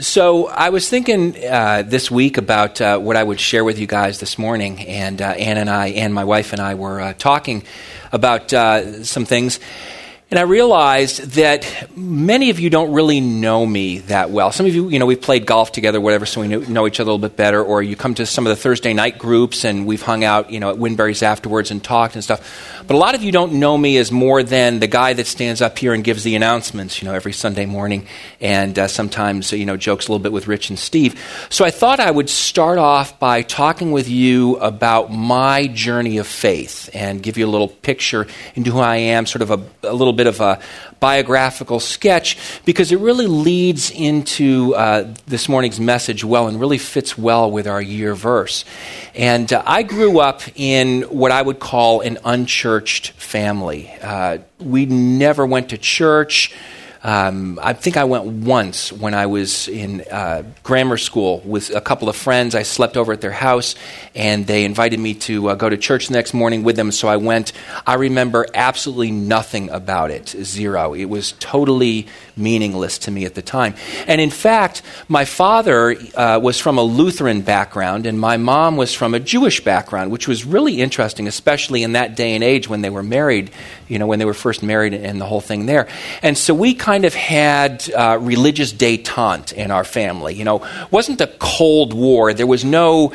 So I was thinking this week about what I would share with you guys this morning, and Ann and I, and my wife and I, were talking about some things, and I realized that many of you don't really know me that well. Some of you, we've played golf together, whatever, so we know each other a little bit better, or you come to some of the Thursday night groups, and we've hung out, at Winberry's afterwards and talked and stuff, but a lot of you don't know me as more than the guy that stands up here and gives the announcements, every Sunday morning, and sometimes, jokes a little bit with Rich and Steve. So I thought I would start off by talking with you about my journey of faith and give you a little picture into who I am, sort of a little bit of a biographical sketch, because it really leads into this morning's message well and really fits well with our year verse. And I grew up in what I would call an unchurched family. We never went to church. I think I went once when I was in grammar school with a couple of friends. I slept over at their house, and they invited me to go to church the next morning with them, so I went. I remember absolutely nothing about it, zero. It was totally meaningless to me at the time. And in fact, my father was from a Lutheran background, and my mom was from a Jewish background, which was really interesting, especially in that day and age when they were married, when they were first married and the whole thing there. And so we kind of had religious détente in our family. It wasn't the Cold War. There was no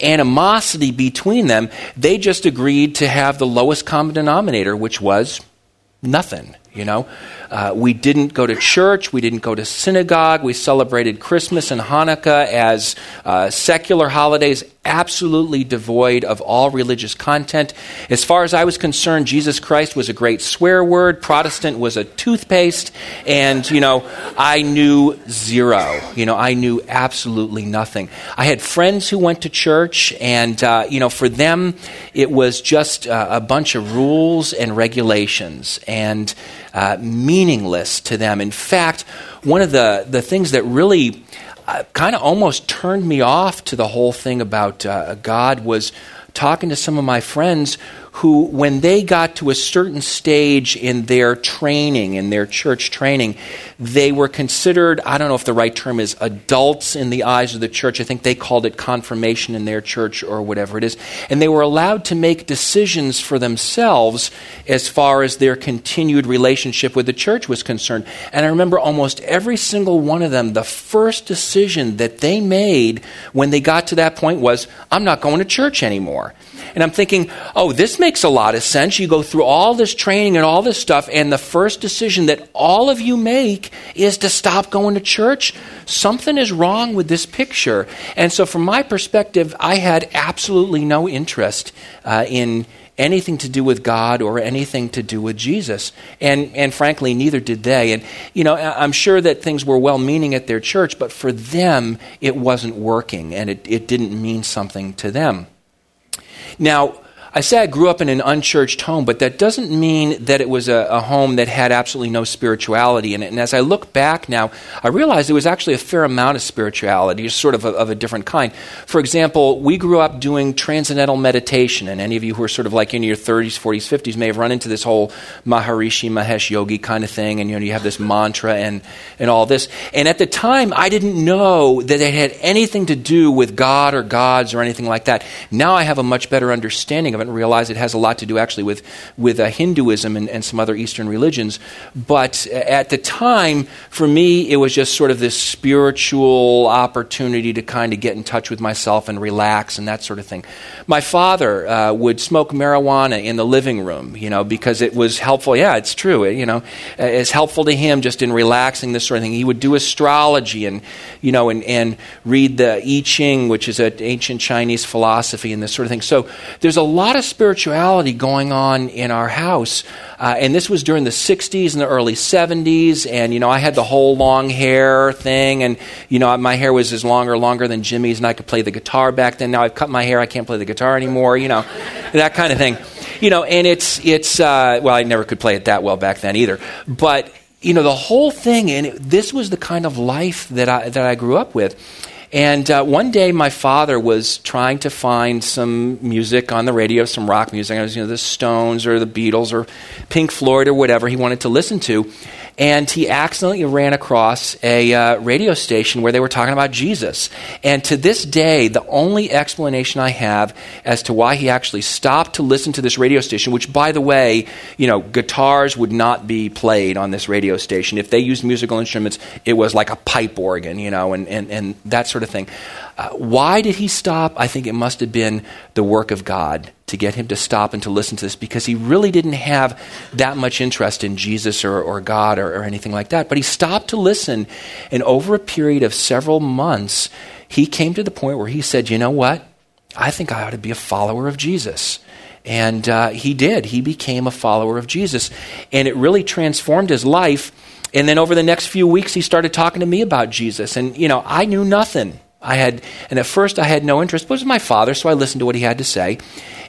animosity between them. They just agreed to have the lowest common denominator, which was nothing. We didn't go to church. We didn't go to synagogue. We celebrated Christmas and Hanukkah as secular holidays, absolutely devoid of all religious content. As far as I was concerned, Jesus Christ was a great swear word. Protestant was a toothpaste. And, I knew zero. I knew absolutely nothing. I had friends who went to church, and, for them, it was just a bunch of rules and regulations. And meaningless to them. In fact, one of the things that really kind of almost turned me off to the whole thing about God was talking to some of my friends who, when they got to a certain stage in their training, in their church training, they were considered, I don't know if the right term is adults in the eyes of the church. I think they called it confirmation in their church or whatever it is. And they were allowed to make decisions for themselves as far as their continued relationship with the church was concerned. And I remember almost every single one of them, the first decision that they made when they got to that point was, I'm not going to church anymore. And I'm thinking, oh, this makes a lot of sense. You go through all this training and all this stuff, and the first decision that all of you make is to stop going to church. Something is wrong with this picture. And so from my perspective, I had absolutely no interest in anything to do with God or anything to do with Jesus. And frankly, neither did they. And, I'm sure that things were well-meaning at their church, but for them, it wasn't working, and it didn't mean something to them. Now, I say I grew up in an unchurched home, but that doesn't mean that it was a home that had absolutely no spirituality in it. And as I look back now, I realize there was actually a fair amount of spirituality, just sort of a different kind. For example, we grew up doing transcendental meditation, and any of you who are sort of like in your 30s, 40s, 50s may have run into this whole Maharishi Mahesh Yogi kind of thing, and you have this mantra and all this. And at the time, I didn't know that it had anything to do with God or gods or anything like that. Now I have a much better understanding of it, and realize it has a lot to do actually with Hinduism and some other Eastern religions. But at the time, for me, it was just sort of this spiritual opportunity to kind of get in touch with myself and relax and that sort of thing. My father would smoke marijuana in the living room, because it was helpful. Yeah, it's true. It's helpful to him just in relaxing, this sort of thing. He would do astrology and read the I Ching, which is an ancient Chinese philosophy and this sort of thing. So there's a lot of spirituality going on in our house, and this was during the 60s and the early 70s, and I had the whole long hair thing, and my hair was as long or longer than Jimmy's, and I could play the guitar back then. Now I've cut my hair, I can't play the guitar anymore, that kind of thing, and it's well, I never could play it that well back then either, but the whole thing, and this was the kind of life that I grew up with. And one day my father was trying to find some music on the radio, some rock music. It was, the Stones or the Beatles or Pink Floyd or whatever he wanted to listen to. and he accidentally ran across a radio station where they were talking about Jesus. And to this day, the only explanation I have as to why he actually stopped to listen to this radio station, which, by the way, you know, guitars would not be played on this radio station. If they used musical instruments, it was like a pipe organ, you know, and that sort of thing. Why did he stop? I think it must have been the work of God to get him to stop and to listen to this, because he really didn't have that much interest in Jesus or God or anything like that. But he stopped to listen, and over a period of several months, he came to the point where he said, you know what? I think I ought to be a follower of Jesus. And he did. He became a follower of Jesus. And it really transformed his life. And then over the next few weeks, he started talking to me about Jesus. And, you know, I knew nothing. And at first I had no interest, but it was my father, so I listened to what he had to say.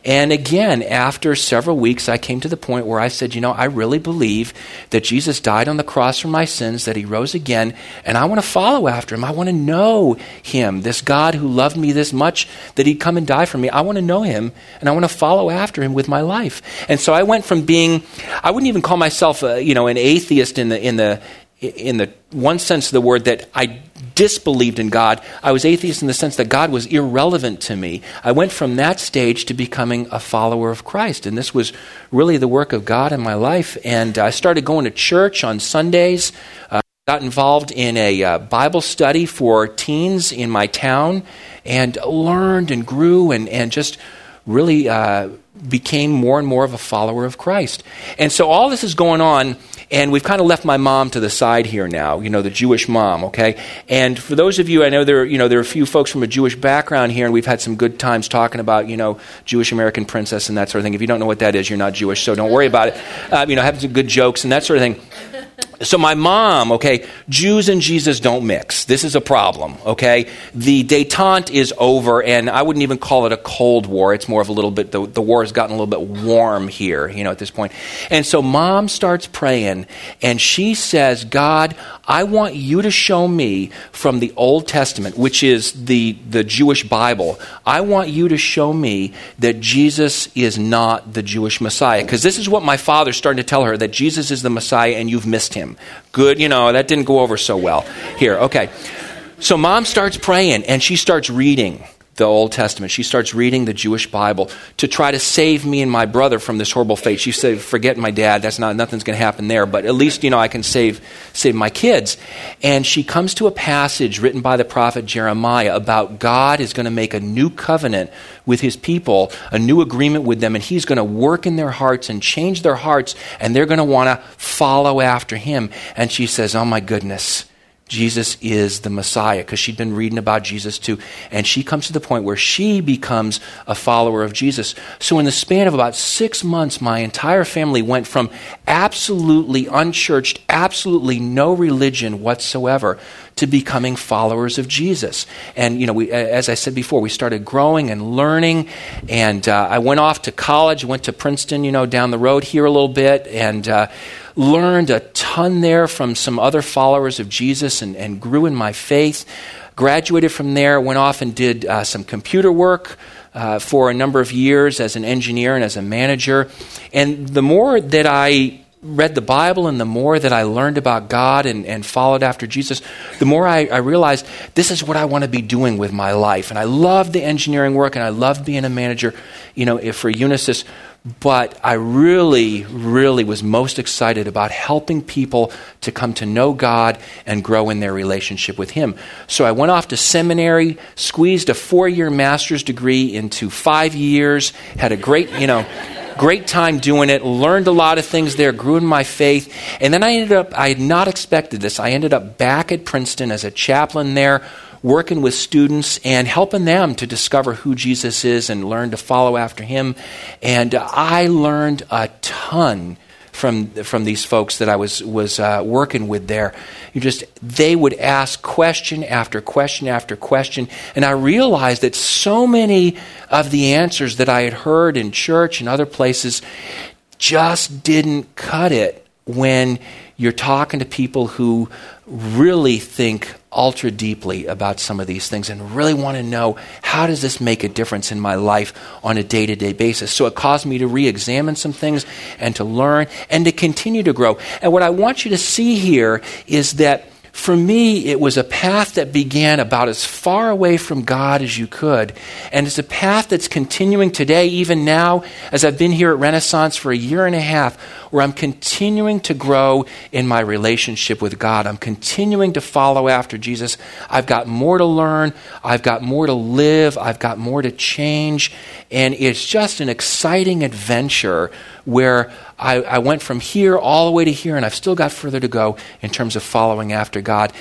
And again, after several weeks, I came to the point where I said, you know, I really believe that Jesus died on the cross for my sins, that he rose again, and I want to follow after him. I want to know him, this God who loved me this much, that he'd come and die for me. I want to know him, and I want to follow after him with my life. And so I went from being, I wouldn't even call myself, an atheist in the one sense of the word, that I disbelieved in God. I was atheist in the sense that God was irrelevant to me. I went from that stage to becoming a follower of Christ, and this was really the work of God in my life. And I started going to church on Sundays. Got involved in a Bible study for teens in my town, and learned and grew and just really became more and more of a follower of Christ. And so all this is going on, and we've kind of left my mom to the side here now, you know, the Jewish mom, okay? And for those of you, I know there are a few folks from a Jewish background here, and we've had some good times talking about, you know, Jewish American Princess and that sort of thing. If you don't know what that is, you're not Jewish, so don't worry about it. Having some good jokes and that sort of thing. So my mom, okay, Jews and Jesus don't mix. This is a problem, okay? The détente is over, and I wouldn't even call it a Cold War. It's more of a little bit, the war has gotten a little bit warm here, you know, at this point. And so mom starts praying, and she says, God, I want you to show me from the Old Testament, which is the Jewish Bible, I want you to show me that Jesus is not the Jewish Messiah. Because this is what my father started to tell her, that Jesus is the Messiah, and you've missed him. Good, you know, that didn't go over so well here. Okay. So mom starts praying, and she starts reading the Old Testament. She starts reading the Jewish Bible to try to save me and my brother from this horrible fate. She said, forget my dad, nothing's going to happen there, but at least, you know, I can save my kids. And she comes to a passage written by the prophet Jeremiah about God is going to make a new covenant with his people, a new agreement with them, and he's going to work in their hearts and change their hearts, and they're going to want to follow after him. And she says, oh my goodness, Jesus is the Messiah, because she'd been reading about Jesus too. And she comes to the point where she becomes a follower of Jesus. So in the span of about 6 months, my entire family went from absolutely unchurched, absolutely no religion whatsoever, to becoming followers of Jesus. And, you know, we, as I said before, we started growing and learning, and I went off to college, went to Princeton, you know, down the road here a little bit, and learned a ton there from some other followers of Jesus, and grew in my faith. Graduated from there, went off and did some computer work for a number of years as an engineer and as a manager. And the more that I read the Bible and the more that I learned about God and followed after Jesus, the more I realized this is what I want to be doing with my life. And I loved the engineering work, and I loved being a manager, you know, for Unisys, but I really, really was most excited about helping people to come to know God and grow in their relationship with him. So I went off to seminary, squeezed a 4-year master's degree into 5 years, had a great, you know, great time doing it, learned a lot of things there, grew in my faith. And then I had not expected this. I ended up back at Princeton as a chaplain there, working with students and helping them to discover who Jesus is and learn to follow after him. And I learned a ton from these folks that I was working with there. They would ask question after question after question, and I realized that so many of the answers that I had heard in church and other places just didn't cut it when you're talking to people who really think ultra deeply about some of these things and really want to know, how does this make a difference in my life on a day-to-day basis? So it caused me to re-examine some things and to learn and to continue to grow. And what I want you to see here is that for me, it was a path that began about as far away from God as you could. And it's a path that's continuing today, even now, as I've been here at Renaissance for a year and a half, where I'm continuing to grow in my relationship with God. I'm continuing to follow after Jesus. I've got more to learn. I've got more to live. I've got more to change. And it's just an exciting adventure where I went from here all the way to here, and I've still got further to go in terms of following after God.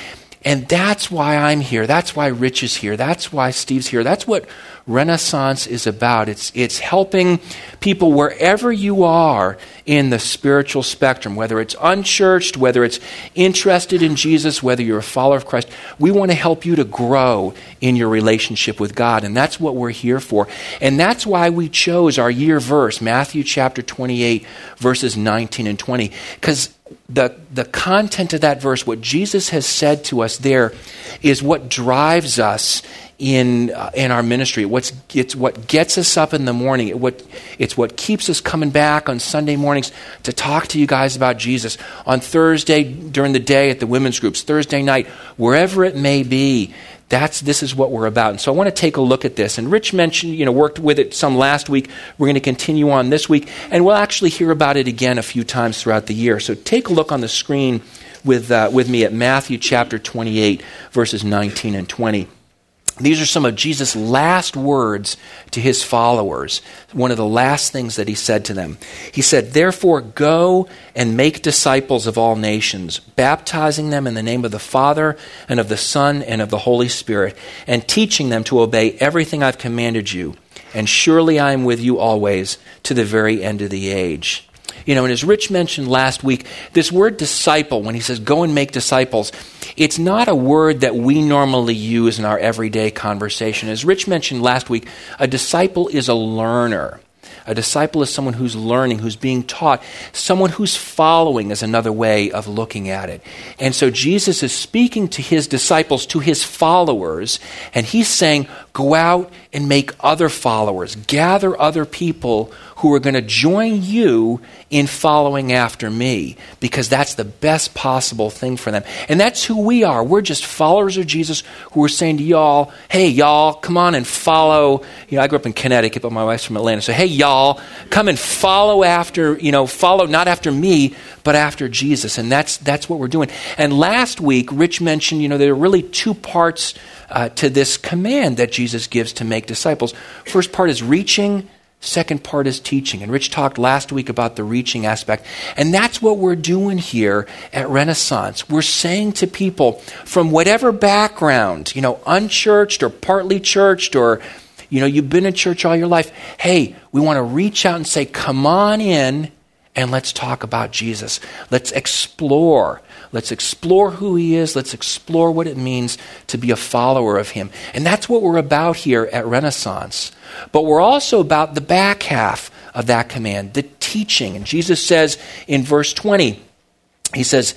And that's why I'm here. That's why Rich is here. That's why Steve's here. That's what Renaissance is about. It's helping people wherever you are in the spiritual spectrum, whether it's unchurched, whether it's interested in Jesus, whether you're a follower of Christ. We want to help you to grow in your relationship with God, and that's what we're here for. And that's why we chose our year verse, Matthew chapter 28, verses 19 and 20, because the content of that verse, what Jesus has said to us there, is what drives us in our ministry. It's what gets us up in the morning. It's what keeps us coming back on Sunday mornings to talk to you guys about Jesus. On Thursday, during the day at the women's groups, Thursday night, wherever it may be, this is what we're about. And so I want to take a look at this. And Rich mentioned, worked with it some last week. We're going to continue on this week. And we'll actually hear about it again a few times throughout the year. So take a look on the screen with me at Matthew chapter 28, verses 19 and 20. These are some of Jesus' last words to his followers, one of the last things that he said to them. He said, "Therefore go and make disciples of all nations, baptizing them in the name of the Father and of the Son and of the Holy Spirit, and teaching them to obey everything I've commanded you. And surely I am with you always, to the very end of the age." And as Rich mentioned last week, this word disciple, when he says go and make disciples, it's not a word that we normally use in our everyday conversation. As Rich mentioned last week, a disciple is a learner. A disciple is someone who's learning, who's being taught. Someone who's following is another way of looking at it. And so Jesus is speaking to his disciples, to his followers, and he's saying, go out and make other followers. Gather other people who are going to join you in following after me, because that's the best possible thing for them. And that's who we are. We're just followers of Jesus who are saying to y'all, hey, y'all, come on and follow. I grew up in Connecticut, but my wife's from Atlanta. So, hey, y'all, come and follow after, follow not after me, but after Jesus. And that's what we're doing. And last week, Rich mentioned, there are really two parts to this command that Jesus gives to make disciples. First part is reaching, second part is teaching. And Rich talked last week about the reaching aspect. And that's what we're doing here at Renaissance. We're saying to people from whatever background, unchurched or partly churched or you've been in church all your life. Hey, we want to reach out and say, come on in and let's talk about Jesus. Let's explore. Let's explore who he is. Let's explore what it means to be a follower of him. And that's what we're about here at Renaissance. But we're also about the back half of that command, the teaching. And Jesus says in verse 20, he says,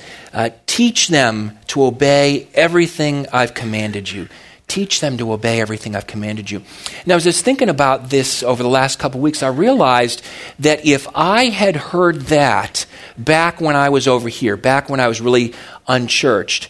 teach them to obey everything I've commanded you. Teach them to obey everything I've commanded you. Now, as I was thinking about this over the last couple of weeks, I realized that if I had heard that back when I was over here, back when I was really unchurched,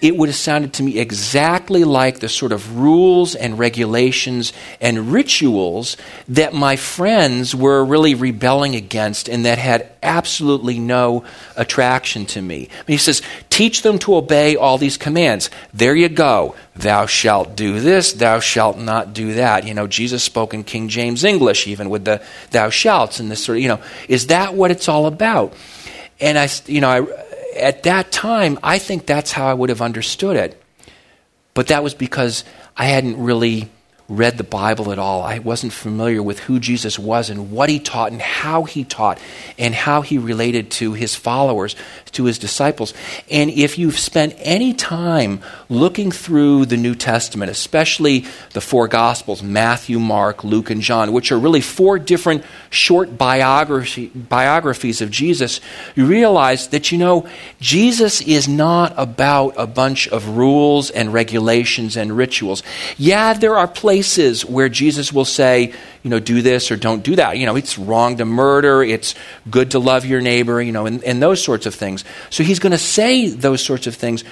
it would have sounded to me exactly like the sort of rules and regulations and rituals that my friends were really rebelling against and that had absolutely no attraction to me. And he says, teach them to obey all these commands. There you go. Thou shalt do this, thou shalt not do that. Jesus spoke in King James English, even with the thou shalts and this sort of, is that what it's all about? And at that time, I think that's how I would have understood it. But that was because I hadn't really read the Bible at all. I wasn't familiar with who Jesus was and what he taught and how he taught and how he related to his followers, to his disciples. And if you've spent any time looking through the New Testament, especially the four Gospels, Matthew, Mark, Luke, and John, which are really four different short biographies of Jesus, you realize that, you know, Jesus is not about a bunch of rules and regulations and rituals. Yeah, there are places where Jesus will say, you know, do this or don't do that. You know, it's wrong to murder, it's good to love your neighbor, you know, and those sorts of things. So he's going to say those sorts of things.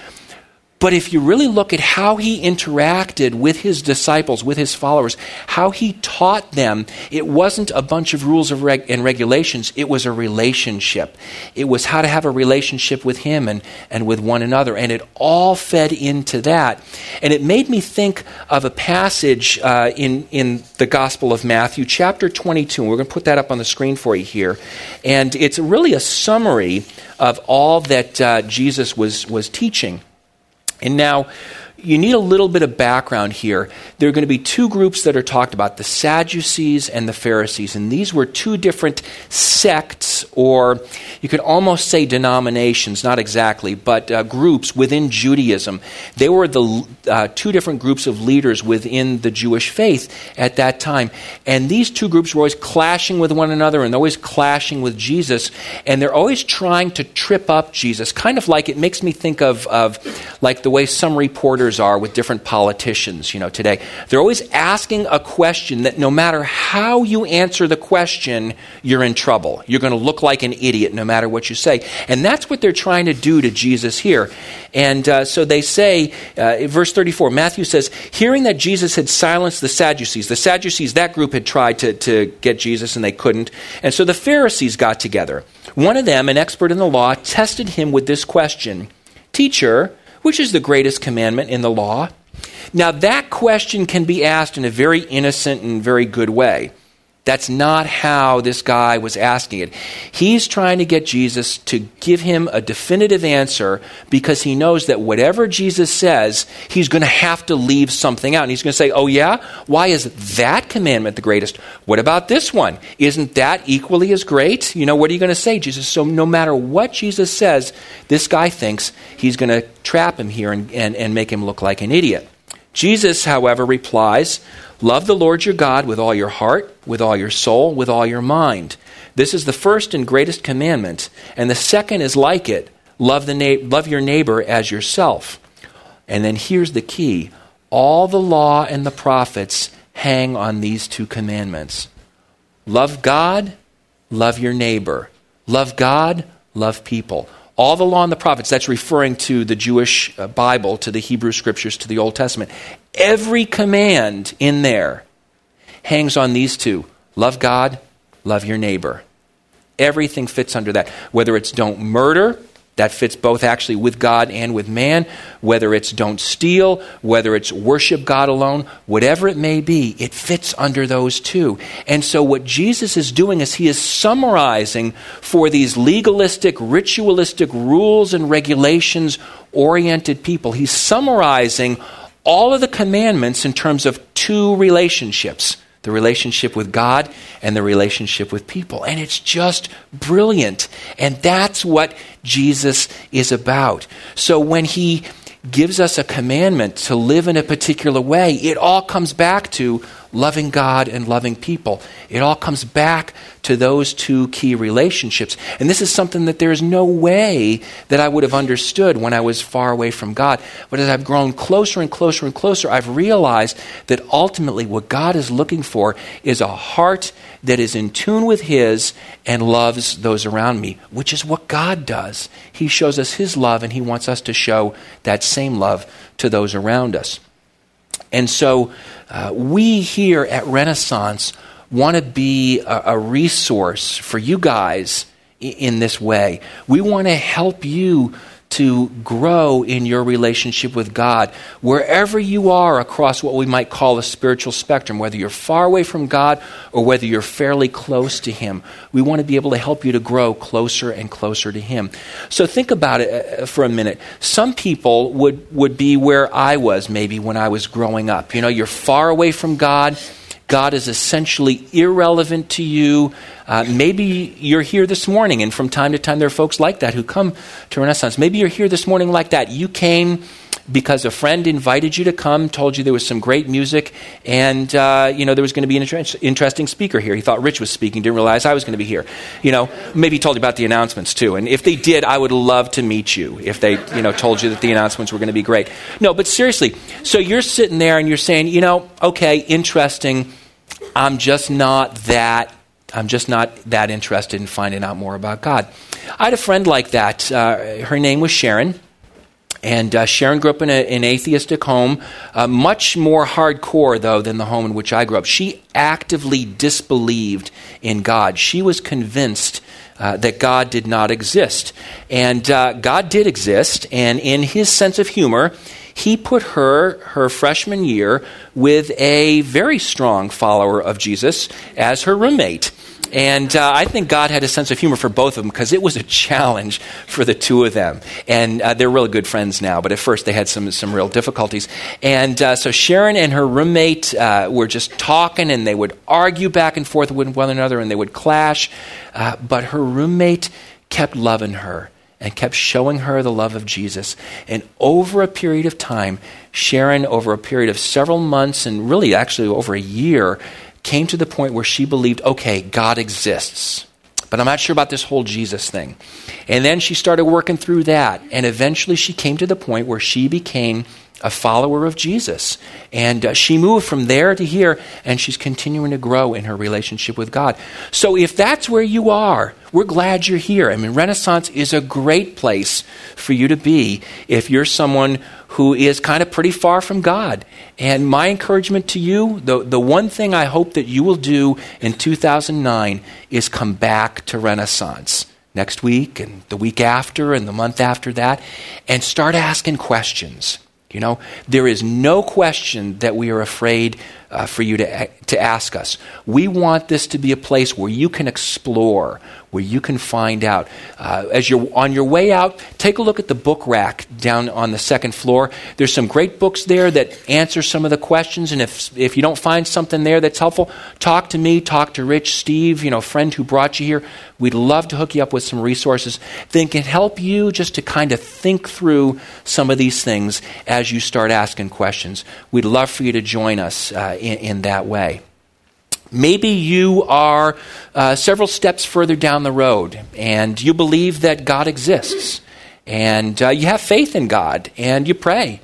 But if you really look at how he interacted with his disciples, with his followers, how he taught them, it wasn't a bunch of rules and regulations. It was a relationship. It was how to have a relationship with him and with one another. And it all fed into that. And it made me think of a passage in the Gospel of Matthew, chapter 22. And we're going to put that up on the screen for you here. And it's really a summary of all that Jesus was teaching. And now, you need a little bit of background here. There are going to be two groups that are talked about, the Sadducees and the Pharisees. And these were two different sects, or you could almost say denominations, not exactly, but groups within Judaism. They were the two different groups of leaders within the Jewish faith at that time. And these two groups were always clashing with one another and always clashing with Jesus. And they're always trying to trip up Jesus, kind of like, it makes me think of like the way some reporters are with different politicians, you know, today. They're always asking a question that no matter how you answer the question, you're in trouble. You're going to look like an idiot no matter what you say. And that's what they're trying to do to Jesus here. And so they say, verse 34, Matthew says, hearing that Jesus had silenced the Sadducees, that group had tried to get Jesus and they couldn't. And so the Pharisees got together. One of them, an expert in the law, tested him with this question, "Teacher, which is the greatest commandment in the law?" Now, that question can be asked in a very innocent and very good way. That's not how this guy was asking it. He's trying to get Jesus to give him a definitive answer because he knows that whatever Jesus says, he's going to have to leave something out. And he's going to say, oh yeah? Why is that commandment the greatest? What about this one? Isn't that equally as great? You know, what are you going to say, Jesus? So no matter what Jesus says, this guy thinks he's going to trap him here and make him look like an idiot. Jesus, however, replies, love the Lord your God with all your heart, with all your soul, with all your mind. This is the first and greatest commandment. And the second is like it. Love your neighbor as yourself. And then here's the key. All the law and the prophets hang on these two commandments. Love God, love your neighbor. Love God, love people. All the law and the prophets, that's referring to the Jewish Bible, to the Hebrew Scriptures, to the Old Testament. Every command in there hangs on these two. Love God, love your neighbor. Everything fits under that. Whether it's don't murder, that fits both actually with God and with man. Whether it's don't steal, whether it's worship God alone, whatever it may be, it fits under those two. And so what Jesus is doing is he is summarizing for these legalistic, ritualistic rules and regulations oriented people. He's summarizing all of the commandments in terms of two relationships. The relationship with God and the relationship with people. And it's just brilliant. And that's what Jesus is about. So when he gives us a commandment to live in a particular way, it all comes back to loving God and loving people. It all comes back to those two key relationships. And this is something that there is no way that I would have understood when I was far away from God. But as I've grown closer and closer and closer, I've realized that ultimately what God is looking for is a heart that is in tune with his and loves those around me, which is what God does. He shows us his love and he wants us to show that same love to those around us. And so we here at Renaissance want to be a resource for you guys in this way. We want to help you to grow in your relationship with God, wherever you are across what we might call the spiritual spectrum, whether you're far away from God or whether you're fairly close to Him. We want to be able to help you to grow closer and closer to Him. So think about it for a minute. Some people would be where I was maybe when I was growing up. You know, you're far away from God. God is essentially irrelevant to you. Maybe you're here this morning, and from time to time there are folks like that who come to Renaissance. Maybe you're here this morning like that. You came because a friend invited you to come, told you there was some great music, and there was going to be an interesting speaker here. He thought Rich was speaking, didn't realize I was going to be here. You know, maybe he told you about the announcements too. And if they did, I would love to meet you if they told you that the announcements were going to be great. No, but seriously, so you're sitting there and you're saying, okay, interesting. I'm just not that interested in finding out more about God. I had a friend like that. Her name was Sharon. And Sharon grew up in an atheistic home, much more hardcore, though, than the home in which I grew up. She actively disbelieved in God. She was convinced that God did not exist. And God did exist, and in His sense of humor, He put her freshman year, with a very strong follower of Jesus as her roommate. And I think God had a sense of humor for both of them because it was a challenge for the two of them. And they're really good friends now, but at first they had some real difficulties. And so Sharon and her roommate were just talking, and they would argue back and forth with one another, and they would clash. But her roommate kept loving her and kept showing her the love of Jesus. And over a period of time, Sharon, over a period of several months, and really actually over a year, came to the point where she believed, okay, God exists, but I'm not sure about this whole Jesus thing. And then she started working through that, and eventually she came to the point where she became a follower of Jesus. And she moved from there to here, and she's continuing to grow in her relationship with God. So if that's where you are, we're glad you're here. I mean, Renaissance is a great place for you to be if you're someone who is kind of pretty far from God. And my encouragement to you, the one thing I hope that you will do in 2009 is come back to Renaissance next week and the week after and the month after that, and start asking questions. There is no question that we are afraid for you to ask us. We want this to be a place where you can explore, where you can find out. As you're on your way out, take a look at the book rack down on the second floor. There's some great books there that answer some of the questions, and if you don't find something there that's helpful, talk to me, talk to Rich, Steve, friend who brought you here. We'd love to hook you up with some resources that can help you just to kind of think through some of these things as you start asking questions. We'd love for you to join us in that way. Maybe you are several steps further down the road and you believe that God exists and you have faith in God and you pray.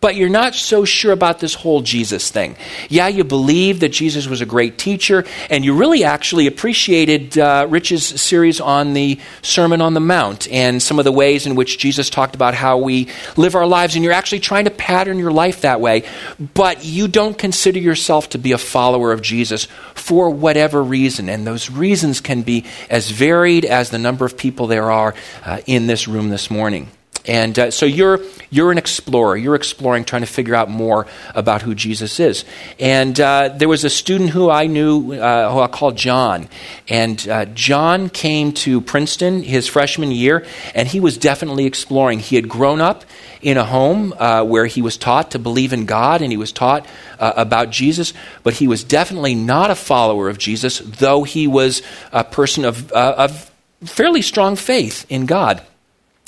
But you're not so sure about this whole Jesus thing. Yeah, you believe that Jesus was a great teacher, and you really actually appreciated Rich's series on the Sermon on the Mount and some of the ways in which Jesus talked about how we live our lives, and you're actually trying to pattern your life that way, but you don't consider yourself to be a follower of Jesus for whatever reason, and those reasons can be as varied as the number of people there are in this room this morning. And so you're an explorer. You're exploring, trying to figure out more about who Jesus is. And there was a student who I knew, who I'll call John. And John came to Princeton his freshman year, and he was definitely exploring. He had grown up in a home where he was taught to believe in God, and he was taught about Jesus, but he was definitely not a follower of Jesus, though he was a person of fairly strong faith in God.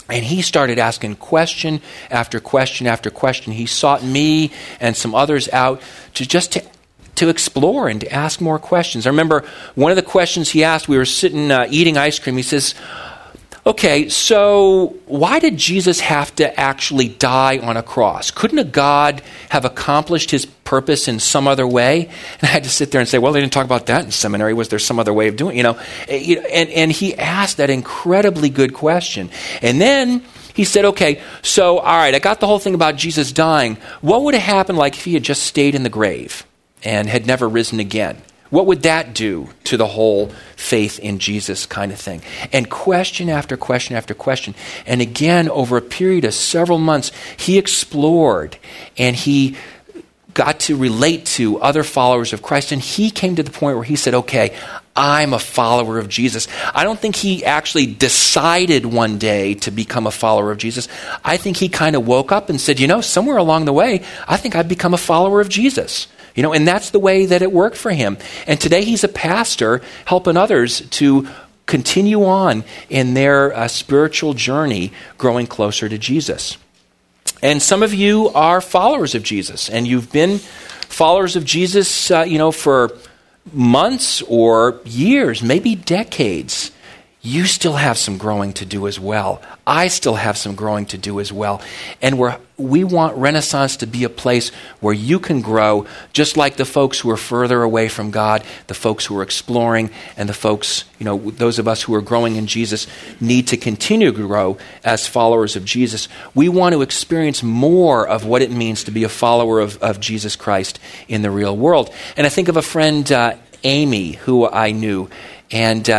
And he started asking question after question after question. He sought me and some others out to explore and to ask more questions. I remember one of the questions he asked, we were sitting eating ice cream. He says, okay, so why did Jesus have to actually die on a cross? Couldn't a God have accomplished His purpose in some other way? And I had to sit there and say, well, they didn't talk about that in seminary. Was there some other way of doing it? And he asked that incredibly good question. And then he said, okay, so all right, I got the whole thing about Jesus dying. What would have happened if he had just stayed in the grave and had never risen again? What would that do to the whole faith in Jesus kind of thing? And question after question after question. And again, over a period of several months, he explored and he got to relate to other followers of Christ. And he came to the point where he said, okay, I'm a follower of Jesus. I don't think he actually decided one day to become a follower of Jesus. I think he kind of woke up and said, you know, somewhere along the way, I think I've become a follower of Jesus. You know, and that's the way that it worked for him. And today he's a pastor helping others to continue on in their spiritual journey, growing closer to Jesus. And some of you are followers of Jesus, and you've been followers of Jesus, for months or years, maybe decades. You still have some growing to do as well. I still have some growing to do as well. And we want Renaissance to be a place where you can grow, just like the folks who are further away from God, the folks who are exploring, and the folks, those of us who are growing in Jesus need to continue to grow as followers of Jesus. We want to experience more of what it means to be a follower of Jesus Christ in the real world. And I think of a friend, Amy, who I knew. And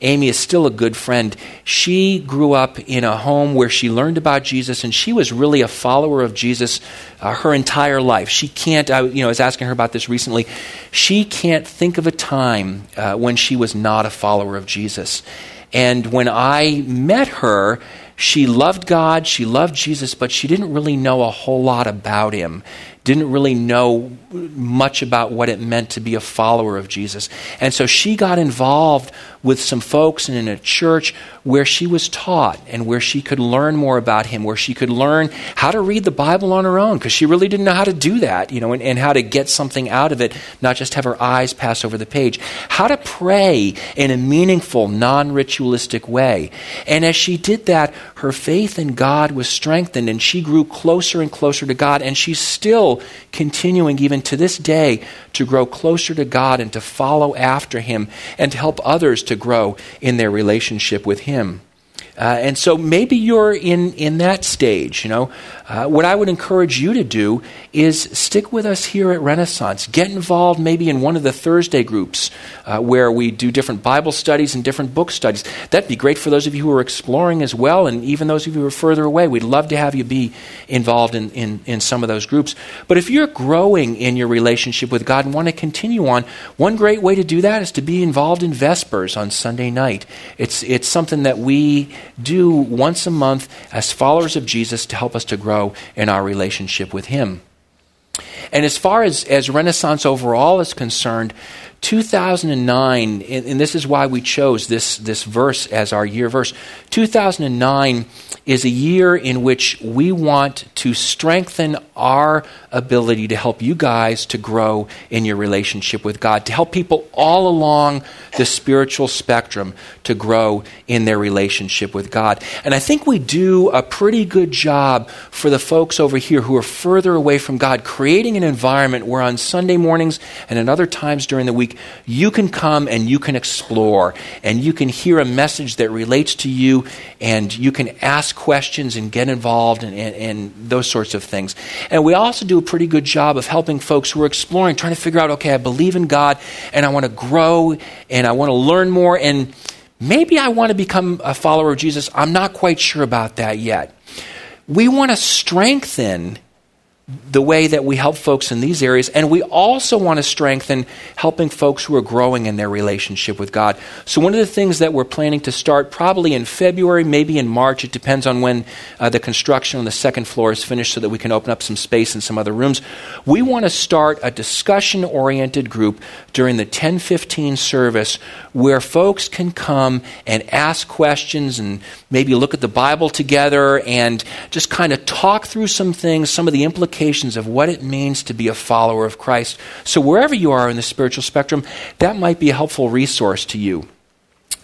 Amy is still a good friend. She grew up in a home where she learned about Jesus, and she was really a follower of Jesus her entire life. She can't, I was asking her about this recently, she can't think of a time when she was not a follower of Jesus. And when I met her, she loved God, she loved Jesus, but she didn't really know a whole lot about him, didn't really know much about what it meant to be a follower of Jesus. And so she got involved with some folks and in a church where she was taught and where she could learn more about him, where she could learn how to read the Bible on her own, because she really didn't know how to do that, and how to get something out of it, not just have her eyes pass over the page. How to pray in a meaningful, non-ritualistic way. And as she did that, her faith in God was strengthened, and she grew closer and closer to God, and she's still continuing even to this day to grow closer to God and to follow after him and to help others to grow in their relationship with him. And so maybe you're in that stage, What I would encourage you to do is stick with us here at Renaissance. Get involved maybe in one of the Thursday groups where we do different Bible studies and different book studies. That'd be great for those of you who are exploring as well, and even those of you who are further away. We'd love to have you be involved in some of those groups. But if you're growing in your relationship with God and want to continue on, one great way to do that is to be involved in Vespers on Sunday night. It's something that we do once a month as followers of Jesus to help us to grow in our relationship with him. And as far as Renaissance overall is concerned, 2009, and this is why we chose this verse as our year verse, 2009 is a year in which we want to strengthen our ability to help you guys to grow in your relationship with God, to help people all along the spiritual spectrum to grow in their relationship with God. And I think we do a pretty good job for the folks over here who are further away from God, creating an environment where on Sunday mornings and at other times during the week, you can come and you can explore and you can hear a message that relates to you, and you can ask questions and get involved and those sorts of things. And we also do a pretty good job of helping folks who are exploring, trying to figure out, okay, I believe in God and I want to grow and I want to learn more, and maybe I want to become a follower of Jesus. I'm not quite sure about that yet. We want to strengthen the way that we help folks in these areas, and we also want to strengthen helping folks who are growing in their relationship with God. So one of the things that we're planning to start probably in February, maybe in March, it depends on when the construction on the second floor is finished so that we can open up some space in some other rooms. We want to start a discussion-oriented group during the 10:15 service where folks can come and ask questions and maybe look at the Bible together and just kind of talk through some things, some of the implications of what it means to be a follower of Christ. So wherever you are in the spiritual spectrum, that might be a helpful resource to you.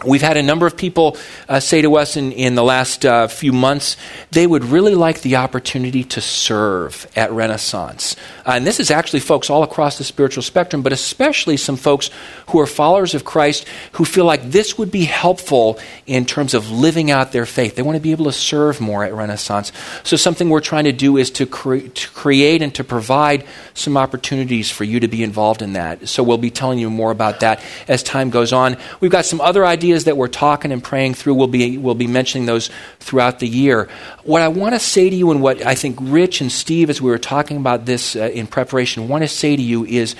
We've had a number of people say to us in the last few months, they would really like the opportunity to serve at Renaissance. And this is actually folks all across the spiritual spectrum, but especially some folks who are followers of Christ who feel like this would be helpful in terms of living out their faith. They want to be able to serve more at Renaissance. So something we're trying to do is to create and to provide some opportunities for you to be involved in that. So we'll be telling you more about that as time goes on. We've got some other ideas that we're talking and praying through. We'll be mentioning those throughout the year. What I want to say to you, and what I think Rich and Steve, as we were talking about this in preparation, want to say to you is,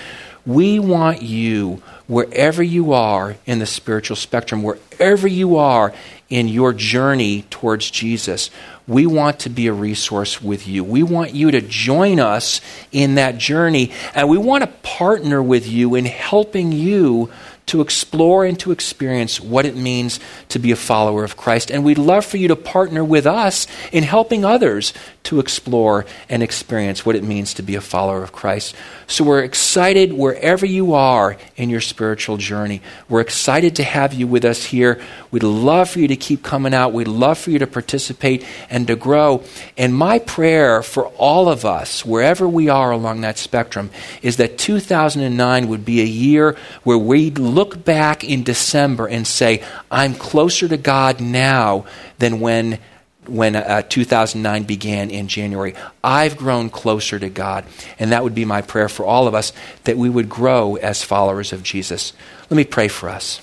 we want you, wherever you are in the spiritual spectrum, wherever you are in your journey towards Jesus, we want to be a resource with you. We want you to join us in that journey, and we want to partner with you in helping you to explore and to experience what it means to be a follower of Christ. And we'd love for you to partner with us in helping others to explore and experience what it means to be a follower of Christ. So we're excited wherever you are in your spiritual journey. We're excited to have you with us here. We'd love for you to keep coming out. We'd love for you to participate and to grow. And my prayer for all of us, wherever we are along that spectrum, is that 2009 would be a year where we'd look back in December and say, I'm closer to God now than when 2009 began in January. I've grown closer to God. And that would be my prayer for all of us, that we would grow as followers of Jesus. Let me pray for us.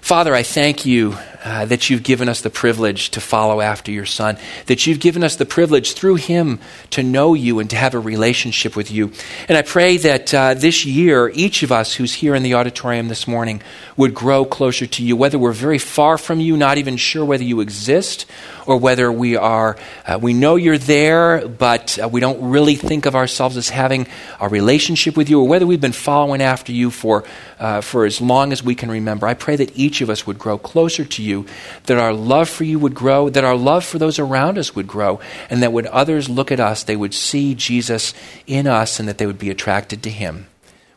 Father, I thank you that you've given us the privilege to follow after your Son, that you've given us the privilege through him to know you and to have a relationship with you. And I pray that this year, each of us who's here in the auditorium this morning would grow closer to you, whether we're very far from you, not even sure whether you exist, or whether we are, we know you're there, but we don't really think of ourselves as having a relationship with you, or whether we've been following after you for as long as we can remember. I pray that each of us would grow closer to you, that our love for you would grow, that our love for those around us would grow, and that when others look at us, they would see Jesus in us and that they would be attracted to him.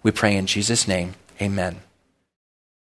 We pray in Jesus' name, amen.